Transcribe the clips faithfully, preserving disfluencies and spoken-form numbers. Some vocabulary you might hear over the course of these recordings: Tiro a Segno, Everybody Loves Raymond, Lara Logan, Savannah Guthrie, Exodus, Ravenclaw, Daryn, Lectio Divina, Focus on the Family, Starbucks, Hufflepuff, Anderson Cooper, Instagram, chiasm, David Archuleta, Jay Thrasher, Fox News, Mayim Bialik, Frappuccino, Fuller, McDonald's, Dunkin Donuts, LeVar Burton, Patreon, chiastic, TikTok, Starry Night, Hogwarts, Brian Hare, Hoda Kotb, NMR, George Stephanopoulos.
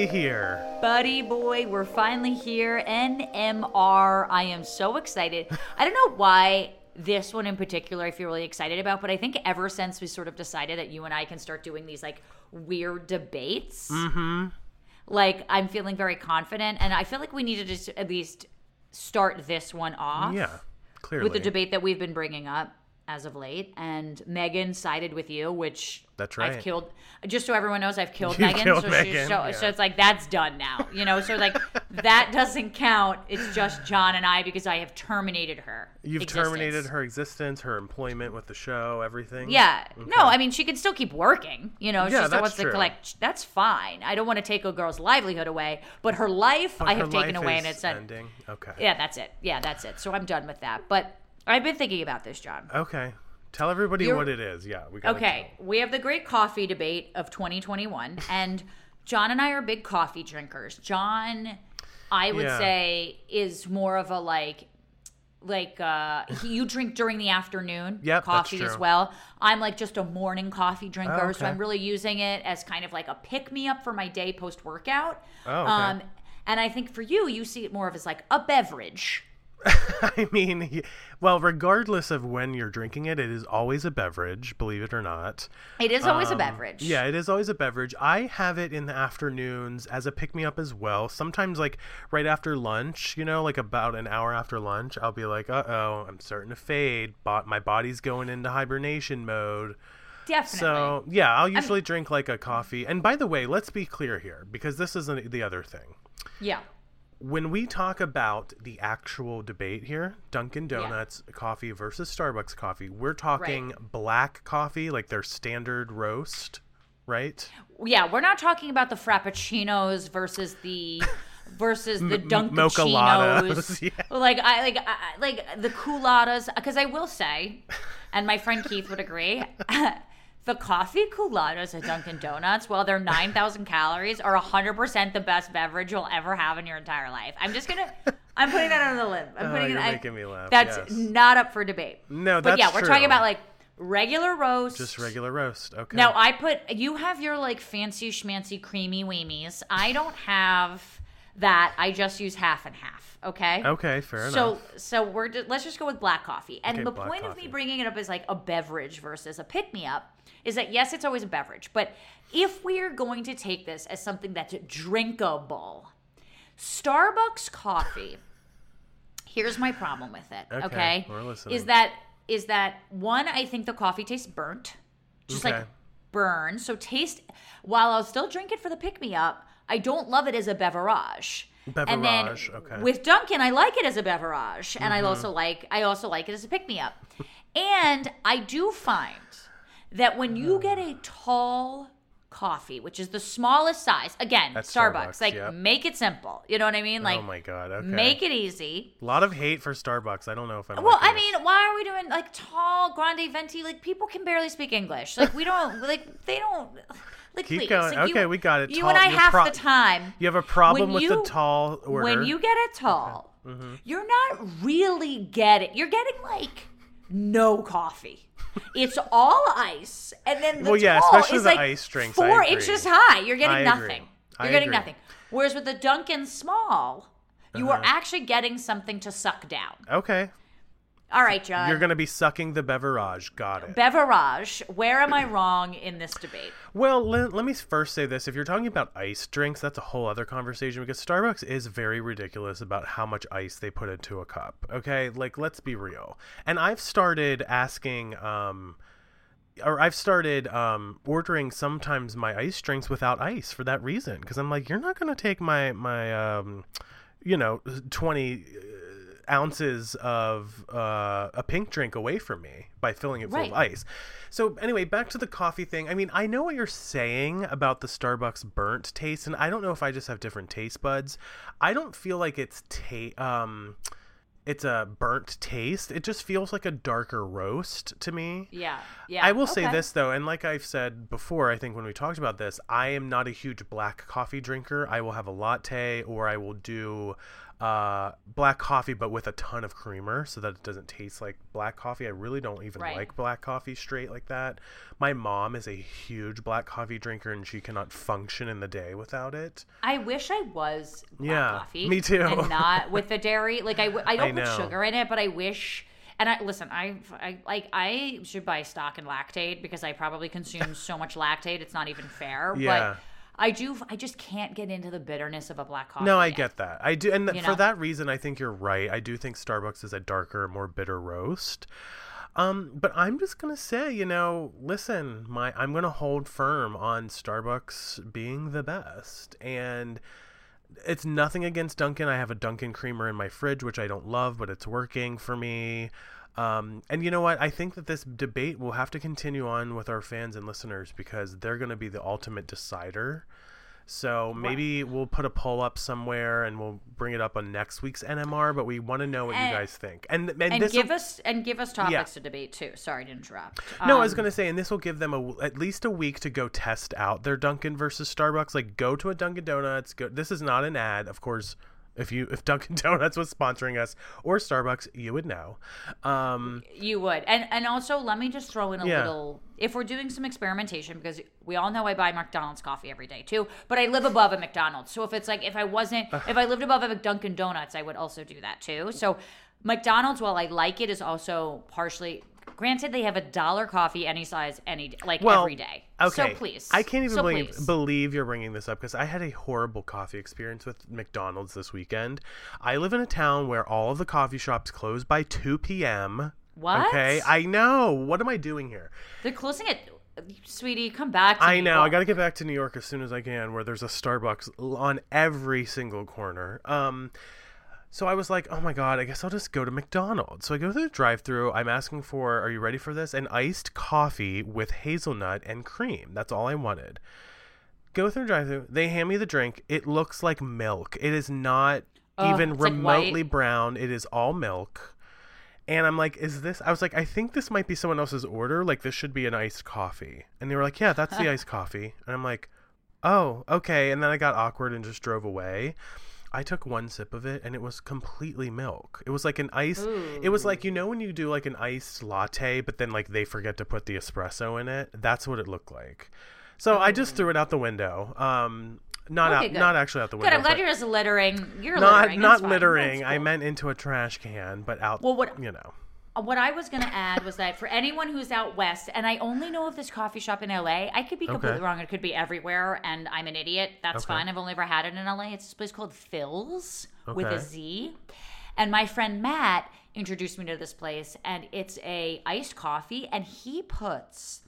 finally here. Buddy boy, we're finally here. N M R. I am so excited. I don't know why this one in particular I feel really excited about, but I think ever since we sort of decided that you and I can start doing these like weird debates, mm-hmm. like I'm feeling very confident, and I feel like we needed to just at least start this one off. Yeah, clearly. With the debate that we've been bringing up as of late, and Megan sided with you, which that's right. I've killed. Just so everyone knows, I've killed you Megan. Killed so, Megan. She, so, yeah. so it's like that's done now, you know. So like that doesn't count. It's just John and I because I have terminated her. You've existence. terminated her existence, her employment with the show, everything. Yeah. Okay. No, I mean she can still keep working. You know, she yeah, still wants true. to collect. That's fine. I don't want to take a girl's livelihood away, but her life but I have taken away, and it's ending. A, okay. Yeah, that's it. Yeah, that's it. So I'm done with that, but. I've been thinking about this, John. Okay. Tell everybody You're... what it is. Yeah. we gotta Okay. Tell. We have the great coffee debate of twenty twenty-one, and John and I are big coffee drinkers. John, I would yeah. say, is more of a like, like uh, you drink during the afternoon yep, coffee as well. I'm like just a morning coffee drinker, oh, okay. so I'm really using it as kind of like a pick-me-up for my day post-workout. Oh, okay. Um, and I think for you, you see it more of as like a beverage. I mean, well, regardless of when you're drinking it, it is always a beverage, believe it or not. It is always um, a beverage. Yeah, it is always a beverage. I have it in the afternoons as a pick-me-up as well. Sometimes, like, right after lunch, you know, like about an hour after lunch, I'll be like, uh-oh, I'm starting to fade. Bo- my body's going into hibernation mode. Definitely. So, yeah, I'll usually I'm... drink, like, a coffee. And by the way, let's be clear here, because this is the other thing. Yeah. When we talk about the actual debate here, Dunkin Donuts yeah. coffee versus Starbucks coffee, we're talking right. black coffee, like their standard roast, right? Yeah, we're not talking about the frappuccinos versus the versus the Dunkachinos. Yeah. Like I like I, like the culattas, because I will say, and my friend Keith would agree. The coffee culattas at Dunkin' Donuts, while they're nine thousand calories, are one hundred percent the best beverage you'll ever have in your entire life. I'm just going to... I'm putting that on the limb. I'm putting oh, you're it, making I, me laugh. That's yes. not up for debate. No, that's But yeah, we're true. talking about like regular roast. Just regular roast. Okay. Now, I put... You have your like fancy schmancy creamy weemies. I don't have that. I just use half and half. Okay? Okay, fair so, enough. So we're just, let's just go with black coffee. And okay, the point coffee. of me bringing it up is like a beverage versus a pick-me-up. Is that, yes, it's always a beverage, but if we are going to take this as something that's drinkable, Starbucks coffee, here's my problem with it, okay? okay? We're listening. Is that, is that, one, I think the coffee tastes burnt, just okay. like burn. So taste, while I'll still drink it for the pick-me-up, I don't love it as a beverage. Beverage, and then okay. with Dunkin', I like it as a beverage, and mm-hmm. I also like, I also like it as a pick-me-up. And I do find... that when you get a tall coffee, which is the smallest size, again, Starbucks, Starbucks, like yep. make it simple. You know what I mean? Like, oh my God, okay. Make it easy. A lot of hate for Starbucks. I don't know if I'm Well, I this. mean, why are we doing like tall, grande, venti? Like people can barely speak English. Like we don't, like they don't, like Keep please. Going. Like, you, okay, we got it. You tall, and I half pro- the time. You have a problem with you, the tall order. When you get a tall, okay. mm-hmm. you're not really getting, you're getting like no coffee. It's all ice, and then the well, yeah, tall especially is the like ice drinks, four inches high. You're getting I nothing. Agree. You're I getting agree. nothing. Whereas with the Dunkin' Small, you uh-huh. are actually getting something to suck down. Okay. All right, John. You're going to be sucking the beverage. Got it. Beverage. Where am I wrong in this debate? Well, let, let me first say this. If you're talking about ice drinks, that's a whole other conversation because Starbucks is very ridiculous about how much ice they put into a cup. Okay? Like, let's be real. And I've started asking... um Or I've started um, ordering sometimes my ice drinks without ice for that reason because I'm like, you're not going to take my, my um, you know, twenty... ounces of uh, a pink drink away from me by filling it full right. of ice. So anyway, back to the coffee thing. I mean, I know what you're saying about the Starbucks burnt taste, and I don't know if I just have different taste buds. I don't feel like it's ta- um, it's a burnt taste. It just feels like a darker roast to me. Yeah, yeah. I will okay. say this, though, and like I've said before, I think when we talked about this, I am not a huge black coffee drinker. I will have a latte or I will do... uh, black coffee, but with a ton of creamer so that it doesn't taste like black coffee. I really don't even right. like black coffee straight like that. My mom is a huge black coffee drinker, and she cannot function in the day without it. I wish I was black yeah, coffee. Me too. And not with the dairy. Like, I, w- I don't I put sugar in it, but I wish... And I, listen, I, I like I should buy stock in lactate because I probably consume so much lactate. It's not even fair. Yeah. But I do. I just can't get into the bitterness of a black coffee. No, I yet. get that. I do. And th- for know? that reason, I think you're right. I do think Starbucks is a darker, more bitter roast. Um, but I'm just going to say, you know, listen, my I'm going to hold firm on Starbucks being the best. And it's nothing against Dunkin'. I have a Dunkin' creamer in my fridge, which I don't love, but it's working for me. Um, and you know what? I think that this debate will have to continue on with our fans and listeners because they're going to be the ultimate decider. So maybe wow. we'll put a poll up somewhere and we'll bring it up on next week's N M R. But we want to know what and, you guys think, and and, and give will, us and give us topics yeah. to debate too. Sorry to interrupt. No, um, I was going to say, and this will give them a, at least a week to go test out their Dunkin' versus Starbucks. Like, go to a Dunkin' Donuts. Go. This is not an ad, of course. If you if Dunkin' Donuts was sponsoring us or Starbucks, you would know. Um, you would, and and also let me just throw in a yeah. little. If we're doing some experimentation, because we all know I buy McDonald's coffee every day too, but I live above a McDonald's, so if it's like if I wasn't if I lived above a Dunkin' Donuts, I would also do that too. So McDonald's, while I like it, is also partially. Granted, they have a dollar coffee any size, any like well, every day. Okay. So please. I can't even so believe, believe you're bringing this up because I had a horrible coffee experience with McDonald's this weekend. I live in a town where all of the coffee shops close by two p.m. What? Okay. I know. What am I doing here? They're closing at... Sweetie, come back to I New know. York. I got to get back to New York as soon as I can where there's a Starbucks on every single corner. Um... So I was like, oh, my God, I guess I'll just go to McDonald's. So I go through the drive-thru. I'm asking for, are you ready for this? An iced coffee with hazelnut and cream. That's all I wanted. Go through the drive-thru. They hand me the drink. It looks like milk. It is not oh, even remotely like brown. It is all milk. And I'm like, is this? I was like, I think this might be someone else's order. Like, this should be an iced coffee. And they were like, yeah, that's the iced coffee. And I'm like, oh, okay. And then I got awkward and just drove away. I took one sip of it and it was completely milk. It was like an ice. Ooh. It was like, you know, when you do like an iced latte, but then like they forget to put the espresso in it. That's what it looked like. So Ooh. I just threw it out the window. Um, not okay, out, good. not actually out the window. Good. I'm glad you're just littering. You're not, littering. Not not littering. Cool. I meant into a trash can, but out. Well, what you know. What I was going to add was that for anyone who's out west, and I only know of this coffee shop in L A, I could be completely okay. wrong. It could be everywhere, and I'm an idiot. That's okay. fine. I've only ever had it in L A. It's this place called Phil's okay. with a Z. And my friend Matt introduced me to this place, and it's a iced coffee, and he puts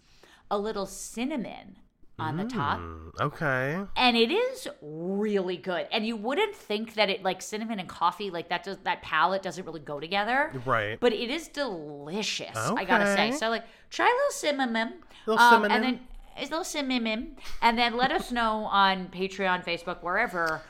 a little cinnamon on the top. Mm, okay. And it is really good. And you wouldn't think that it like cinnamon and coffee, like that does that palette doesn't really go together. Right. But it is delicious, okay. I gotta say. So like try a little cinnamon. Little um, cinnamon. And then it's a little cinnamon. And then let us know on Patreon, Facebook, wherever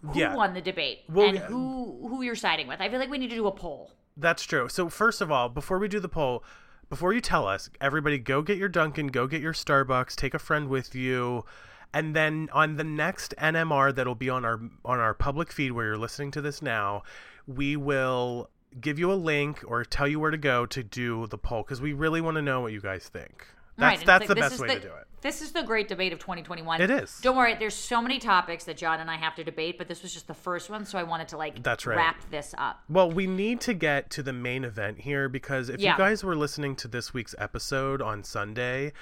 who yeah. won the debate. Well, and yeah. who who you're siding with. I feel like we need to do a poll. That's true. So first of all, before we do the poll, before you tell us, everybody go get your Dunkin', go get your Starbucks, take a friend with you, and then on the next N M R that'll be on our on our public feed where you're listening to this now, we will give you a link or tell you where to go to do the poll because we really want to know what you guys think. That's right, that's like, the best way the, to do it. This is the great debate of twenty twenty-one. It is. Don't worry, there's so many topics that John and I have to debate, but this was just the first one, so I wanted to like that's right. wrap this up. Well, we need to get to the main event here because if yeah. you guys were listening to this week's episode on Sunday,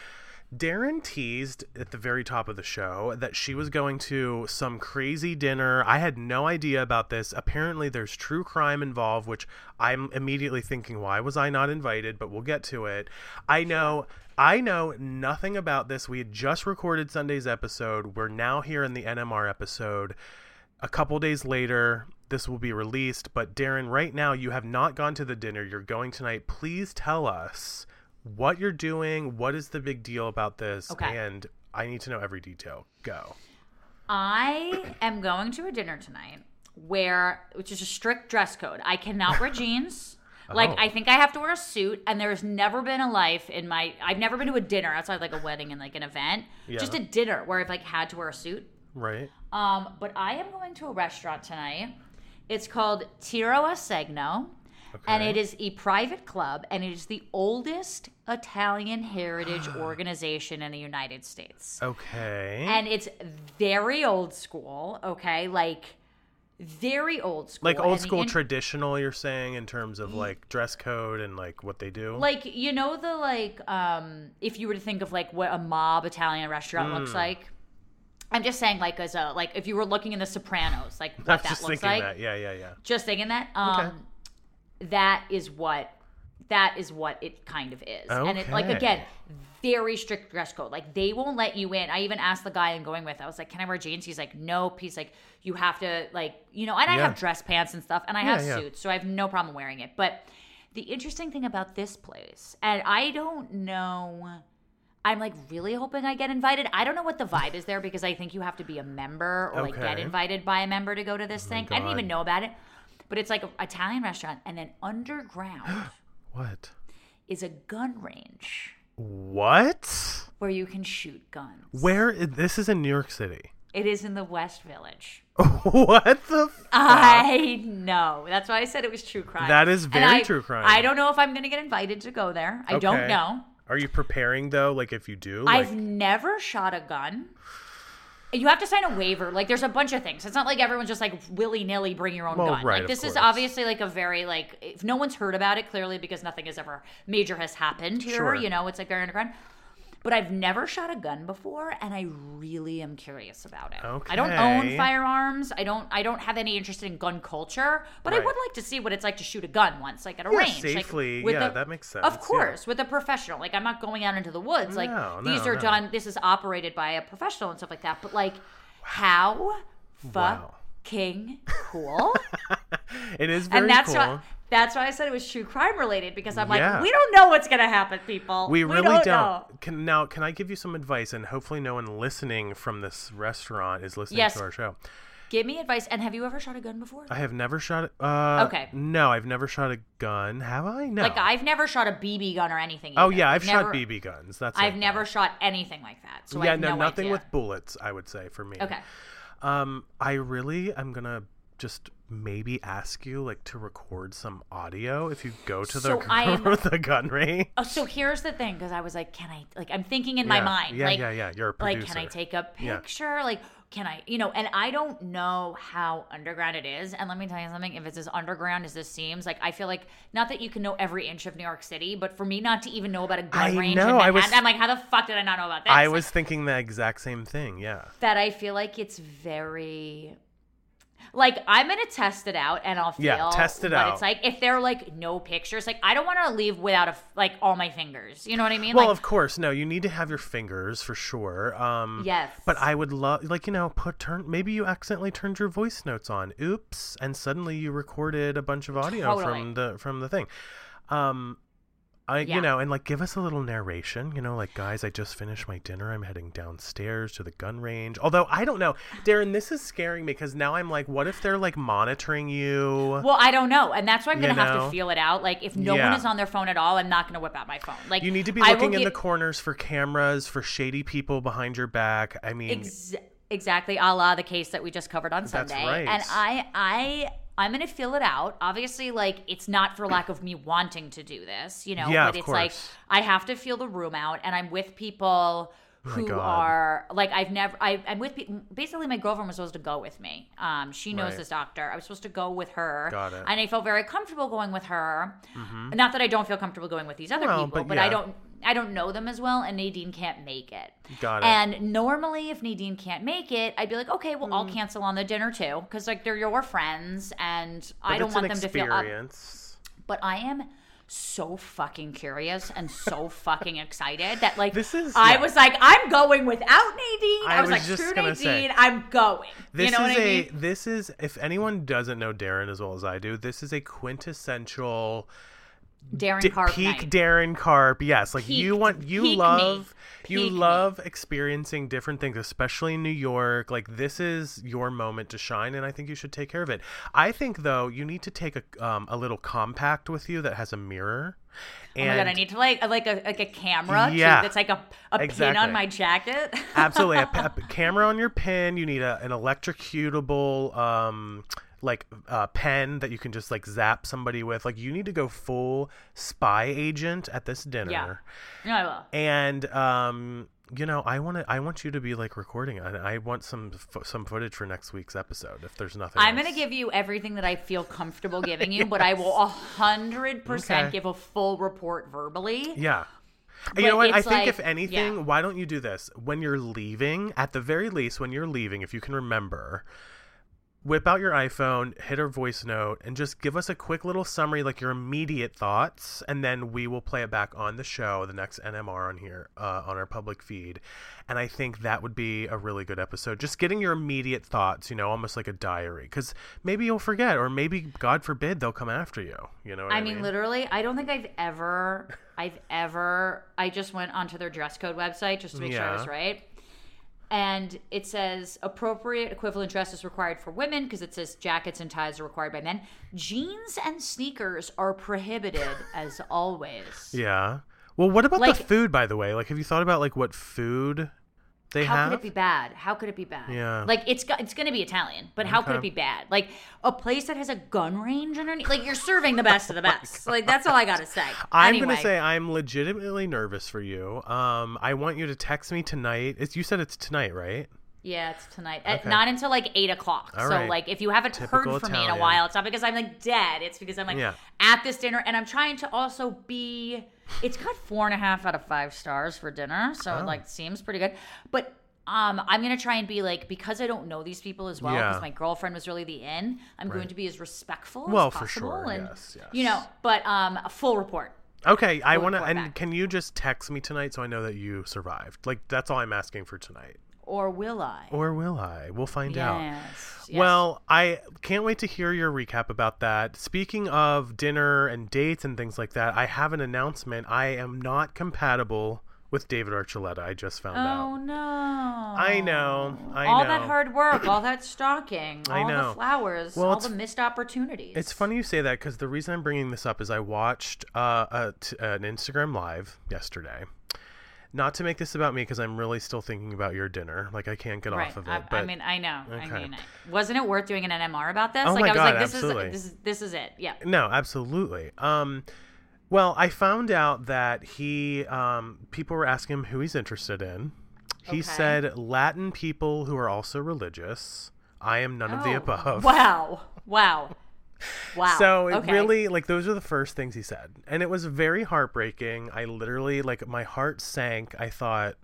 Daryn teased at the very top of the show that she was going to some crazy dinner. I had no idea about this. Apparently there's true crime involved, which I'm immediately thinking, why was I not invited? But we'll get to it. I know I know nothing about this. We had just recorded Sunday's episode. We're now here in the N M R episode. A couple days later, this will be released. But Daryn, right now, you have not gone to the dinner. You're going tonight. Please tell us what you're doing. What is the big deal about this? Okay. And I need to know every detail. Go. I am going to a dinner tonight where, which is a strict dress code. I cannot wear jeans. Like, oh. I think I have to wear a suit, and there's never been a life in my... I've never been to a dinner outside, like, a wedding and, like, an event. Yeah. Just a dinner where I've, like, had to wear a suit. Right. Um, but I am going to a restaurant tonight It's called Tiro a Segno. Okay. And it is a private club, and it is the oldest Italian heritage organization in the United States. Okay. And it's very old school, okay? Like, very old school. Like, old and school in- traditional, you're saying, in terms of, like, dress code and, like, what they do? Like, you know the, like, um, if you were to think of, like, what a mob Italian restaurant mm. looks like? I'm just saying, like, as a, like, if you were looking in The Sopranos, like, what that looks like. I was just thinking that. Yeah, yeah, yeah. Just thinking that? Um, okay. That is what that is what it kind of is. Okay. And it, like, again, very strict dress code. Like, they won't let you in. I even asked the guy I'm going with, I was like, can I wear jeans? He's like, nope. He's like, you have to, like, you know, and yeah. I have dress pants and stuff, and I yeah, have yeah. suits, so I have no problem wearing it. But the interesting thing about this place, and I don't know, I'm like really hoping I get invited. I don't know what the vibe is there, because I think you have to be a member or okay. like get invited by a member to go to this oh thing. God. I didn't even know about it. But it's like an Italian restaurant, and then underground what? Is a gun range. What? Where you can shoot guns. Where? Is, this is in New York City. It is in the West Village. What the fuck? I know. That's why I said it was true crime. That is very I, true crime. I don't know if I'm going to get invited to go there. I okay. don't know. Are you preparing, though, like if you do? I've like... never shot a gun. You have to sign a waiver. Like, there's a bunch of things. It's not like everyone's just, like, willy-nilly bring your own well, gun. Right, like, this of is course. Obviously, like, a very, like, if no one's heard about it, clearly, because nothing has ever major has happened here. Sure. You know, it's, like, very underground. But I've never shot a gun before, and I really am curious about it. Okay. I don't own firearms. I don't I don't have any interest in gun culture. But right. I would like to see what it's like to shoot a gun once, like, at a yeah, range. Safely. Like, with yeah, a, that makes sense. Of course, yeah. with a professional. Like, I'm not going out into the woods. Like, no, no, these are no. done, this is operated by a professional and stuff like that. But, like, wow. how fucking wow. cool. It is very and that's cool. What, That's why I said it was true crime related, because I'm yeah. like, we don't know what's going to happen, people. We, we really don't. don't. Can, now, can I give you some advice? And hopefully no one listening from this restaurant is listening yes. to our show. Give me advice. And have you ever shot a gun before? I have never shot a... Uh, okay. No, I've never shot a gun. Have I? No. Like, I've never shot a B B gun or anything. Either. Oh, yeah. I've never, shot B B guns. That's I've like never that. shot anything like that. So yeah, I have no, no nothing idea. with bullets, I would say, for me. Okay. Um, I really am going to just... maybe ask you like to record some audio if you go to the, so I'm, the gun range. Oh, so here's the thing, because I was like, can I, like, I'm thinking in yeah, my mind, yeah, like, yeah, yeah, you're a producer. Like, can I take a picture? Yeah. Like, can I, you know, and I don't know how underground it is. And let me tell you something, if it's as underground as this seems, like, I feel like, not that you can know every inch of New York City, but for me not to even know about a gun I range know, in Manhattan, I was, I'm like, how the fuck did I not know about this? I was like, thinking the exact same thing, yeah. That I feel like it's very... Like, I'm going to test it out, and I'll feel yeah, test it what out. It's like. If they're, like, no pictures, like, I don't want to leave without, a, like, all my fingers. You know what I mean? Well, like, of course. No, you need to have your fingers for sure. Um, yes. But I would love, like, you know, put turn. maybe you accidentally turned your voice notes on. Oops. And suddenly you recorded a bunch of audio totally. from the from the thing. Um I, yeah. You know, and, like, give us a little narration, you know, like, guys, I just finished my dinner. I'm heading downstairs to the gun range. Although, I don't know. Daryn, this is scaring me, because now I'm like, what if they're, like, monitoring you? Well, I don't know. And that's why I'm going to have to feel it out. Like, if no yeah. one is on their phone at all, I'm not going to whip out my phone. Like, you need to be looking get... in the corners for cameras, for shady people behind your back. I mean. Ex- exactly. A la the case that we just covered on Sunday. That's right. And I, I... I'm going to fill it out. Obviously, like, it's not for lack of me wanting to do this, you know, yeah, but it's course. like, I have to feel the room out, and I'm with people who oh are like, I've never, I, I'm with people. Basically, my girlfriend was supposed to go with me. Um, She knows right. this doctor. I was supposed to go with her. Got it. And I felt very comfortable going with her. Mm-hmm. Not that I don't feel comfortable going with these other well, people, but, but yeah. I don't. I don't know them as well, and Nadine can't make it. Got it. And normally, if Nadine can't make it, I'd be like, okay, well, mm. I'll cancel on the dinner, too, because, like, they're your friends, and but I don't want them experience. to feel up. But I am so fucking curious and so fucking excited that, like, this is, I yeah. was like, I'm going without Nadine. I, I was, was like, just true Nadine, say, I'm going. This you know is what I mean? A, this is, if anyone doesn't know Daryn as well as I do, this is a quintessential... Daryn D- Carp peak night. Daryn Carp, yes. Like peak, you want, you love, you love me. experiencing different things, especially in New York. Like this is your moment to shine, and I think you should take care of it. I think though you need to take a um, a little compact with you that has a mirror. And oh my god, I need to like like a like a camera. Yeah, that's like a, a exactly. pin on my jacket. Absolutely, a, a camera on your pin. You need a, an electrocutable. Um, like uh, pen that you can just like zap somebody with. Like, you need to go full spy agent at this dinner. Yeah, yeah, I will. And um, you know, I want to. I want you to be like recording, and I want some fo- some footage for next week's episode. If there's nothing, I'm going to give you everything that I feel comfortable giving you, yes. But I will a hundred percent give a full report verbally. Yeah. But you know what? I think like, if anything, yeah. Why don't you do this? When you're leaving, at the very least, when you're leaving, if you can remember, whip out your iPhone, hit a voice note, and just give us a quick little summary, like your immediate thoughts, and then we will play it back on the show, the next N M R on here, uh, on our public feed. And I think that would be a really good episode. Just getting your immediate thoughts, you know, almost like a diary. Because maybe you'll forget, or maybe, God forbid, they'll come after you. You know what I, I mean? I mean, literally, I don't think I've ever... I've ever, I just went onto their dress code website just to make yeah. sure I was right. And it says appropriate equivalent dress is required for women, because it says jackets and ties are required by men. Jeans and sneakers are prohibited as always. Yeah. Well, what about like, the food, by the way? Like, have you thought about like what food they how have? How could it be bad? How could it be bad? Yeah. Like, it's it's going to be Italian, but how okay. could it be bad? Like, a place that has a gun range underneath. Like, you're serving the best of the best. Oh, like, that's all I got to say. I'm anyway. going to say I'm legitimately nervous for you. Um, I want you to text me tonight. It's, you said it's tonight, right? Yeah, it's tonight. Okay. At, not until, like, eight o'clock. All so, right. like, if you haven't Typical heard from Italian. me in a while, it's not because I'm, like, dead. It's because I'm, like, yeah. at this dinner. And I'm trying to also be... It's got four and a half out of five stars for dinner. So, oh. it, like, seems pretty good. But um, I'm going to try and be, like, because I don't know these people as well, because yeah. my girlfriend was really the in, I'm right. going to be as respectful well, as possible. Well, for sure, and, yes, yes. You know, but um, a full report. Okay, full I want to... And back. Can you just text me tonight so I know that you survived? Like, that's all I'm asking for tonight. Or will I? Or will I? We'll find yes, out. Yes. Well, I can't wait to hear your recap about that. Speaking of dinner and dates and things like that, I have an announcement. I am not compatible with David Archuleta. I just found oh, out. Oh, no. I know. I all know. All that hard work, all that stalking, all know. the flowers, well, all the missed opportunities. It's funny you say that, because the reason I'm bringing this up is I watched uh, a, t- an Instagram Live yesterday. Not to make this about me, because I'm really still thinking about your dinner. Like, I can't get right. off of it. I, but... I mean, I know. Okay. I mean, I... wasn't it worth doing an N M R about this? Oh like, my I was God, like, this absolutely. Is this is this is it. Yeah. No, absolutely. Um, well, I found out that he, um, people were asking him who he's interested in. He okay. said Latin people who are also religious. I am none oh, of the above. Wow! Wow! Wow. So it okay. really, like, those are the first things he said. And it was very heartbreaking. I literally, like, my heart sank. I thought,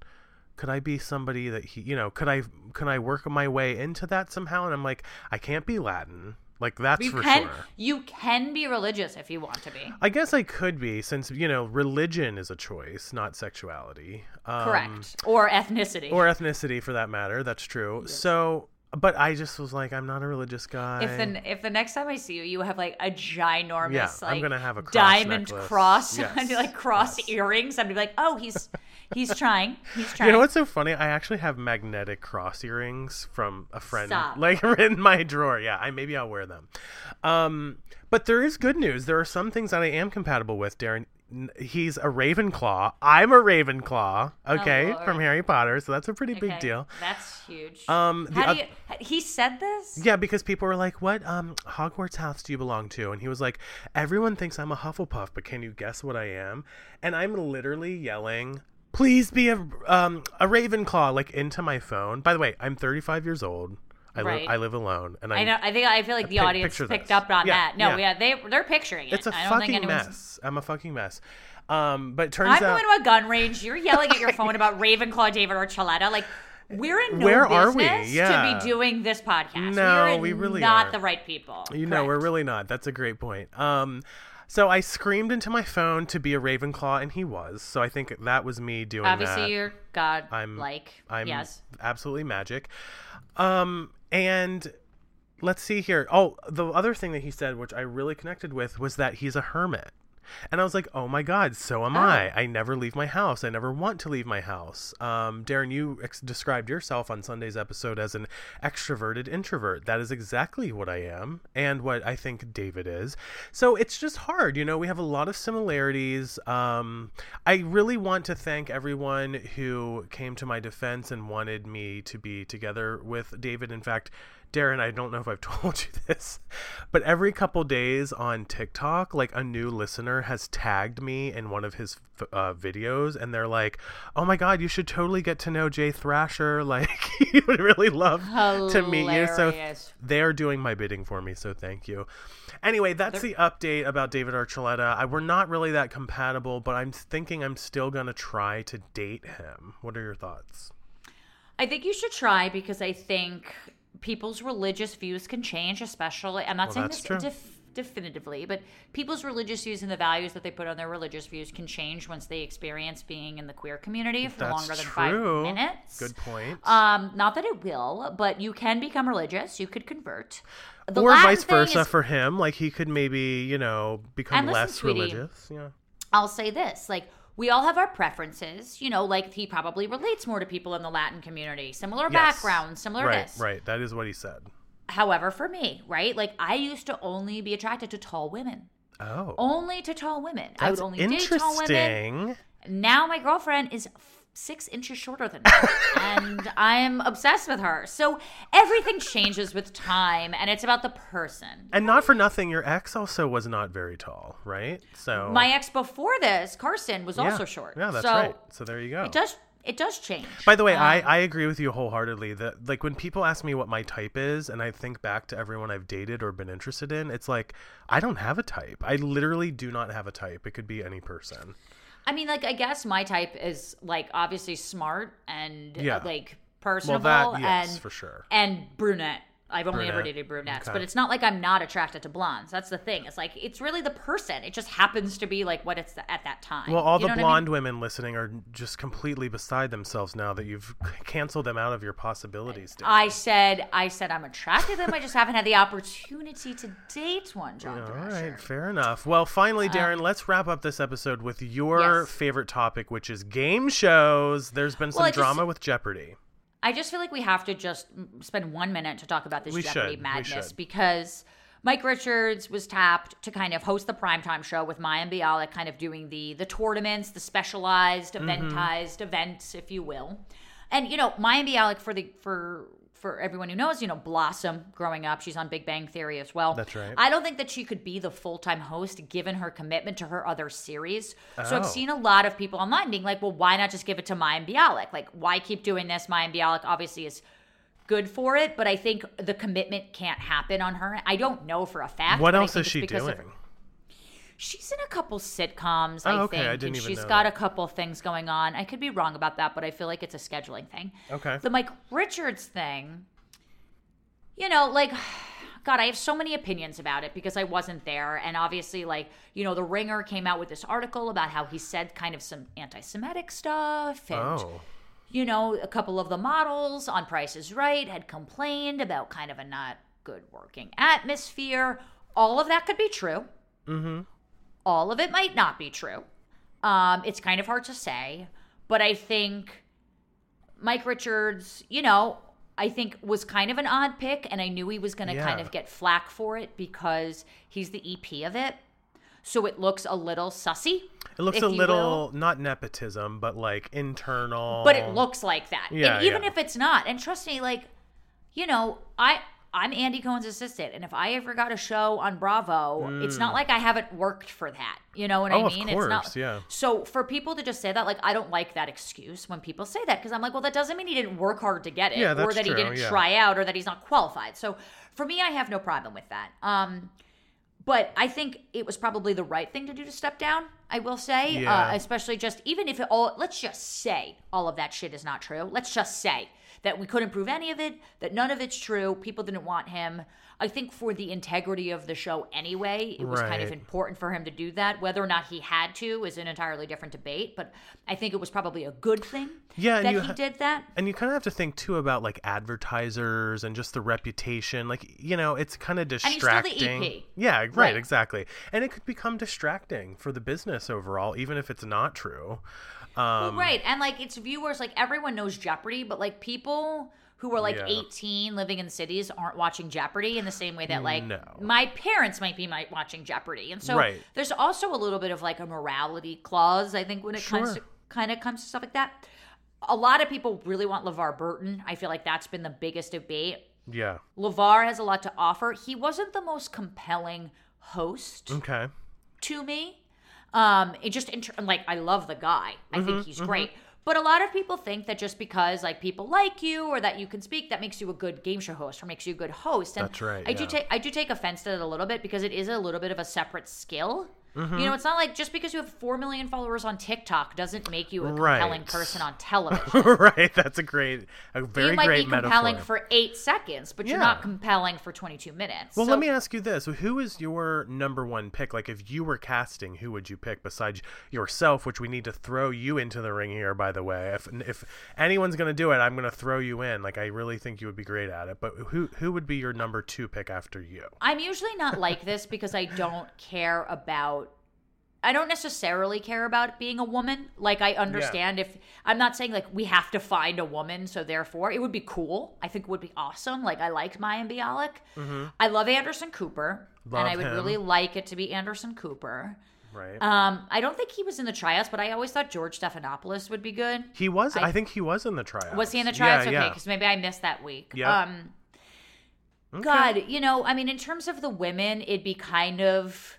could I be somebody that he, you know, could I, could I work my way into that somehow? And I'm like, I can't be Latin. Like, that's you for can, sure. You can be religious if you want to be. I guess I could be, since, you know, religion is a choice, not sexuality. Um, Correct. Or ethnicity. Or ethnicity, for that matter. That's true. Yes. So... But I just was like, I'm not a religious guy. If the, if the next time I see you, you have like a ginormous yeah, like I'm gonna have a cross diamond necklace. cross, yes. and like cross yes. earrings, I'd be like, oh, he's he's trying, he's trying. You know what's so funny? I actually have magnetic cross earrings from a friend, Stop. like in my drawer. Yeah, I maybe I'll wear them. Um, but there is good news. There are some things that I am compatible with, Daryn. He's a Ravenclaw. I'm a Ravenclaw. Okay, oh, from Harry Potter. So that's a pretty okay. big deal. That's huge. Um, the, How do you, uh, he said this? Yeah, because people were like, "What um, Hogwarts house do you belong to?" And he was like, "Everyone thinks I'm a Hufflepuff, but can you guess what I am?" And I'm literally yelling, "Please be a um a Ravenclaw!" Like, into my phone. By the way, I'm thirty-five years old. I, right. li- I live alone, and I, I know. I think I feel like the pic- audience picked this. up on yeah, that. No, yeah. yeah, they they're picturing it. It's a I don't fucking think anyone's... mess. I'm a fucking mess. Um, but it turns I'm out I'm going to a gun range. You're yelling at your phone about Ravenclaw, David Archuleta. Like, we're in no Where business we? Yeah. to be doing this podcast. No, we, we really not are. the right people. You Correct. know, we're really not. That's a great point. Um, so I screamed into my phone to be a Ravenclaw, and he was. So I think that was me doing. Obviously, that. you're God. I'm like I'm yes, absolutely magic. Um. And let's see here. Oh, the other thing that he said, which I really connected with, was that he's a hermit. And I was like, oh, my God, so am oh. I. I never leave my house. I never want to leave my house. Um, Daryn, you ex- described yourself on Sunday's episode as an extroverted introvert. That is exactly what I am, and what I think David is. So it's just hard. You know, we have a lot of similarities. Um, I really want to thank everyone who came to my defense and wanted me to be together with David. In fact, Daryn, I don't know if I've told you this, but every couple days on TikTok, like a new listener has tagged me in one of his uh, videos, and they're like, "Oh my God, you should totally get to know Jay Thrasher. Like, he would really love Hilarious. to meet you." So they are doing my bidding for me. So thank you. Anyway, that's they're- the update about David Archuleta. I, we're not really that compatible, but I'm thinking I'm still gonna try to date him. What are your thoughts? I think you should try, because I think people's religious views can change, especially. I'm not well, saying this def- definitively, but people's religious views and the values that they put on their religious views can change once they experience being in the queer community for That's longer than true. five minutes. Good point. Um, not that it will, but you can become religious. You could convert. The or vice versa is, for him. Like, he could maybe, you know, become listen, less sweetie, religious. Yeah. I'll say this, like, we all have our preferences, you know, like he probably relates more to people in the Latin community, similar yes. backgrounds, similar right, this. Right, right. That is what he said. However, for me, right, like I used to only be attracted to tall women. Oh. Only to tall women. That's I would only date tall women. Now my girlfriend is six inches shorter than me, and I'm obsessed with her. So everything changes with time, and it's about the person. And not for nothing, your ex also was not very tall, right? So my ex before this, Carson, was yeah. also short. Yeah, that's so right. So there you go. It does. It does change. By the way, um, I, I agree with you wholeheartedly that, like, when people ask me what my type is, and I think back to everyone I've dated or been interested in, it's like, I don't have a type. I literally do not have a type. It could be any person. I mean, like, I guess my type is, like, obviously smart and, yeah. uh, like, personable. Well, that, yes, and, for sure. And brunette. I've only brunette. ever dated brunettes. Okay. But it's not like I'm not attracted to blondes. That's the thing. It's like, it's really the person. It just happens to be, like, what it's the, at that time. Well, all you the blonde I mean? women listening are just completely beside themselves now that you've canceled them out of your possibilities. I, I said, I said I'm attracted to them. I just haven't had the opportunity to date one, John. Yeah, all right. Sure. Fair enough. Well, finally, Daryn, um, let's wrap up this episode with your yes. favorite topic, which is game shows. There's been some well, drama just, with Jeopardy. I just feel like we have to just spend one minute to talk about this we Jeopardy should. madness because Mike Richards was tapped to kind of host the primetime show with Mayim Bialik, kind of doing the the tournaments, the specialized, eventized mm-hmm. events, if you will. And, you know, Mayim Bialik, for the for for everyone who knows, you know, Blossom growing up. She's on Big Bang Theory as well. That's right. I don't think that she could be the full-time host given her commitment to her other series. Oh. So I've seen a lot of people online being like, well, why not just give it to Mayim Bialik? Like, why keep doing this? Mayim Bialik obviously is good for it, but I think the commitment can't happen on her. I don't know for a fact. What else is she doing? She's in a couple sitcoms, I oh, okay. think. I didn't and even she's know got that. a couple things going on. I could be wrong about that, but I feel like it's a scheduling thing. Okay. The Mike Richards thing, you know, like, God, I have so many opinions about it because I wasn't there. And obviously, like, you know, The Ringer came out with this article about how he said kind of some anti-Semitic stuff. And, oh. you know, a couple of the models on Price is Right had complained about kind of a not good working atmosphere. All of that could be true. Mm-hmm. All of it might not be true. Um, it's kind of hard to say. But I think Mike Richards, you know, I think was kind of an odd pick. And I knew he was going to yeah. kind of get flack for it because he's the E P of it. So it looks a little sussy. It looks a little, not nepotism, but like internal. But it looks like that. Yeah, and even yeah. if it's not. And trust me, like, you know, I... I'm Andy Cohen's assistant, and if I ever got a show on Bravo, mm. it's not like I haven't worked for that. You know what oh, I mean? Of course, it's not, yeah. So for people to just say that, like, I don't like that excuse when people say that, because I'm like, well, that doesn't mean he didn't work hard to get it, yeah, or that true, he didn't yeah. try out, or that he's not qualified. So for me, I have no problem with that. Um, but I think it was probably the right thing to do to step down, I will say, yeah. uh, especially just even if it all, let's just say all of that shit is not true. Let's just say that we couldn't prove any of it, that none of it's true. People didn't want him. I think for the integrity of the show anyway, it was right. kind of important for him to do that. Whether or not he had to is an entirely different debate, but I think it was probably a good thing yeah, that he ha- did that. And you kind of have to think, too, about, like, advertisers and just the reputation. Like, you know, it's kind of distracting. And he's still the E P. Yeah, right, right, exactly. And it could become distracting for the business overall, even if it's not true. Um, well, right, and, like, it's viewers, like, everyone knows Jeopardy, but, like, people who are, like, yeah. eighteen living in cities aren't watching Jeopardy in the same way that, like, no. my parents might be my, watching Jeopardy. And so right. there's also a little bit of, like, a morality clause, I think, when it sure. comes to, kind of comes to stuff like that. A lot of people really want LeVar Burton. I feel like that's been the biggest debate. Yeah. LeVar has a lot to offer. He wasn't the most compelling host okay. to me. Um, it just, inter- like, I love the guy. I mm-hmm, think he's mm-hmm. great. But a lot of people think that just because, like, people like you or that you can speak, that makes you a good game show host or makes you a good host. And That's right. I yeah. do take I do take offense to that a little bit because it is a little bit of a separate skill. Mm-hmm. You know, it's not like just because you have four million followers on TikTok doesn't make you a compelling right. person on television. Right. That's a great, a very great metaphor. You might be compelling metaphor. for eight seconds, but yeah. you're not compelling for twenty-two minutes. Well, so, let me ask you this. Who is your number one pick? Like, if you were casting, who would you pick besides yourself, which we need to throw you into the ring here, by the way. If if anyone's going to do it, I'm going to throw you in. Like, I really think you would be great at it. But who, who would be your number two pick after you? I'm usually not like this because I don't care about I don't necessarily care about being a woman. Like, I understand yeah. if I'm not saying like we have to find a woman, so therefore it would be cool. I think it would be awesome. Like, I liked Mayim Bialik. Mm-hmm. I love Anderson Cooper, love and I would him. really like it to be Anderson Cooper. Right. Um, I don't think he was in the tryouts, but I always thought George Stephanopoulos would be good. He was. I, I think he was in the tryouts. Was he in the tryouts? Yeah, okay, because yeah. maybe I missed that week. Yeah. Um, okay. God, you know, I mean, in terms of the women, it'd be kind of.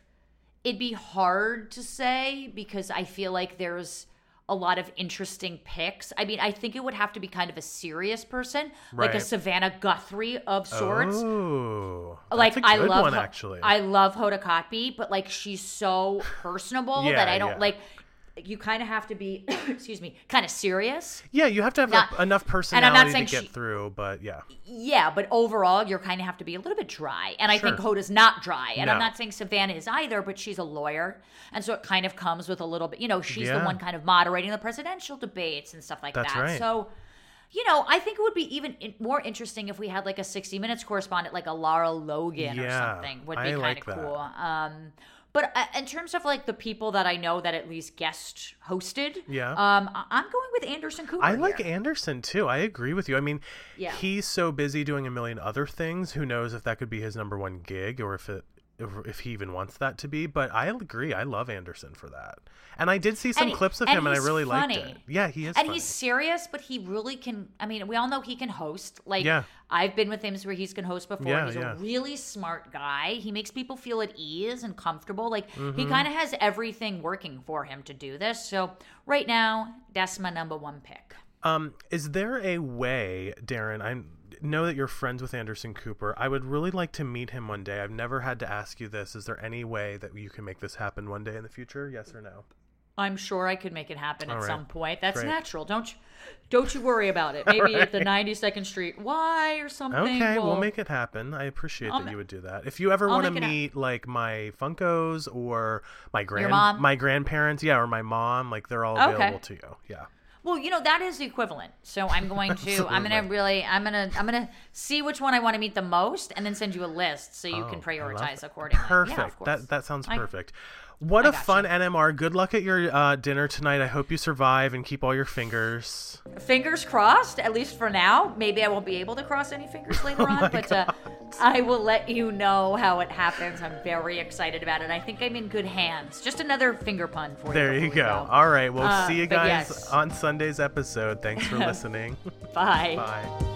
It'd be hard to say because I feel like there's a lot of interesting picks. I mean, I think it would have to be kind of a serious person, right. like a Savannah Guthrie of sorts. Oh, that's like, a good I love one, Ho- actually. I love Hoda Kotb, but like she's so personable yeah, that I don't yeah. like. You kind of have to be, excuse me, kind of serious. Yeah, you have to have not, a, enough personality to get she, through, but yeah. Yeah, but overall, you kind of have to be a little bit dry. And sure. I think Hoda's not dry. And no. I'm not saying Savannah is either, but she's a lawyer. And so it kind of comes with a little bit, you know, she's yeah. the one kind of moderating the presidential debates and stuff like That's that. Right. So, you know, I think it would be even in, more interesting if we had like a sixty Minutes correspondent, like a Lara Logan yeah, or something. Would be kind like of cool. Um But in terms of, like, the people that I know that at least guest hosted, yeah. um, I'm going with Anderson Cooper. I like here. Anderson, too. I agree with you. I mean, yeah. he's so busy doing a million other things. Who knows if that could be his number one gig or if it, if, if he even wants that to be. But I agree. I love Anderson for that. And I did see some and, clips of and him, and I really funny. liked it. Yeah, he is And funny. He's serious, but he really can. I mean, we all know he can host. Like, yeah. I've been with him where he's can host before. Yeah, he's yeah. a really smart guy. He makes people feel at ease and comfortable. Like, mm-hmm. he kind of has everything working for him to do this. So, right now, that's my number one pick. Um, is there a way, Daryn, I know that you're friends with Anderson Cooper. I would really like to meet him one day. I've never had to ask you this. Is there any way that you can make this happen one day in the future? Yes or no? I'm sure I could make it happen All at right. some point. That's Great. natural. Don't you, don't you worry about it. Maybe right. at the ninety-second Street Y or something. Okay, we'll, we'll make it happen. I appreciate I'll that you would do that. If you ever want to meet like my Funkos or my grand my grandparents, yeah, or my mom, like they're all okay. available to you. Yeah. Well, you know, that is the equivalent. So I'm going to, I'm going to really, I'm going to, I'm going to see which one I want to meet the most and then send you a list so you oh, can prioritize accordingly. Perfect. Yeah, of course. That, that sounds perfect. I, what I a fun you. N M R. Good luck at your uh, dinner tonight. I hope you survive and keep all your fingers. Fingers crossed, at least for now. Maybe I won't be able to cross any fingers later oh on, but uh, I will let you know how it happens. I'm very excited about it. I think I'm in good hands. Just another finger pun for you. There you go. go. All right. We'll uh, see you guys yes. on Sunday's episode. Thanks for listening. Bye. Bye.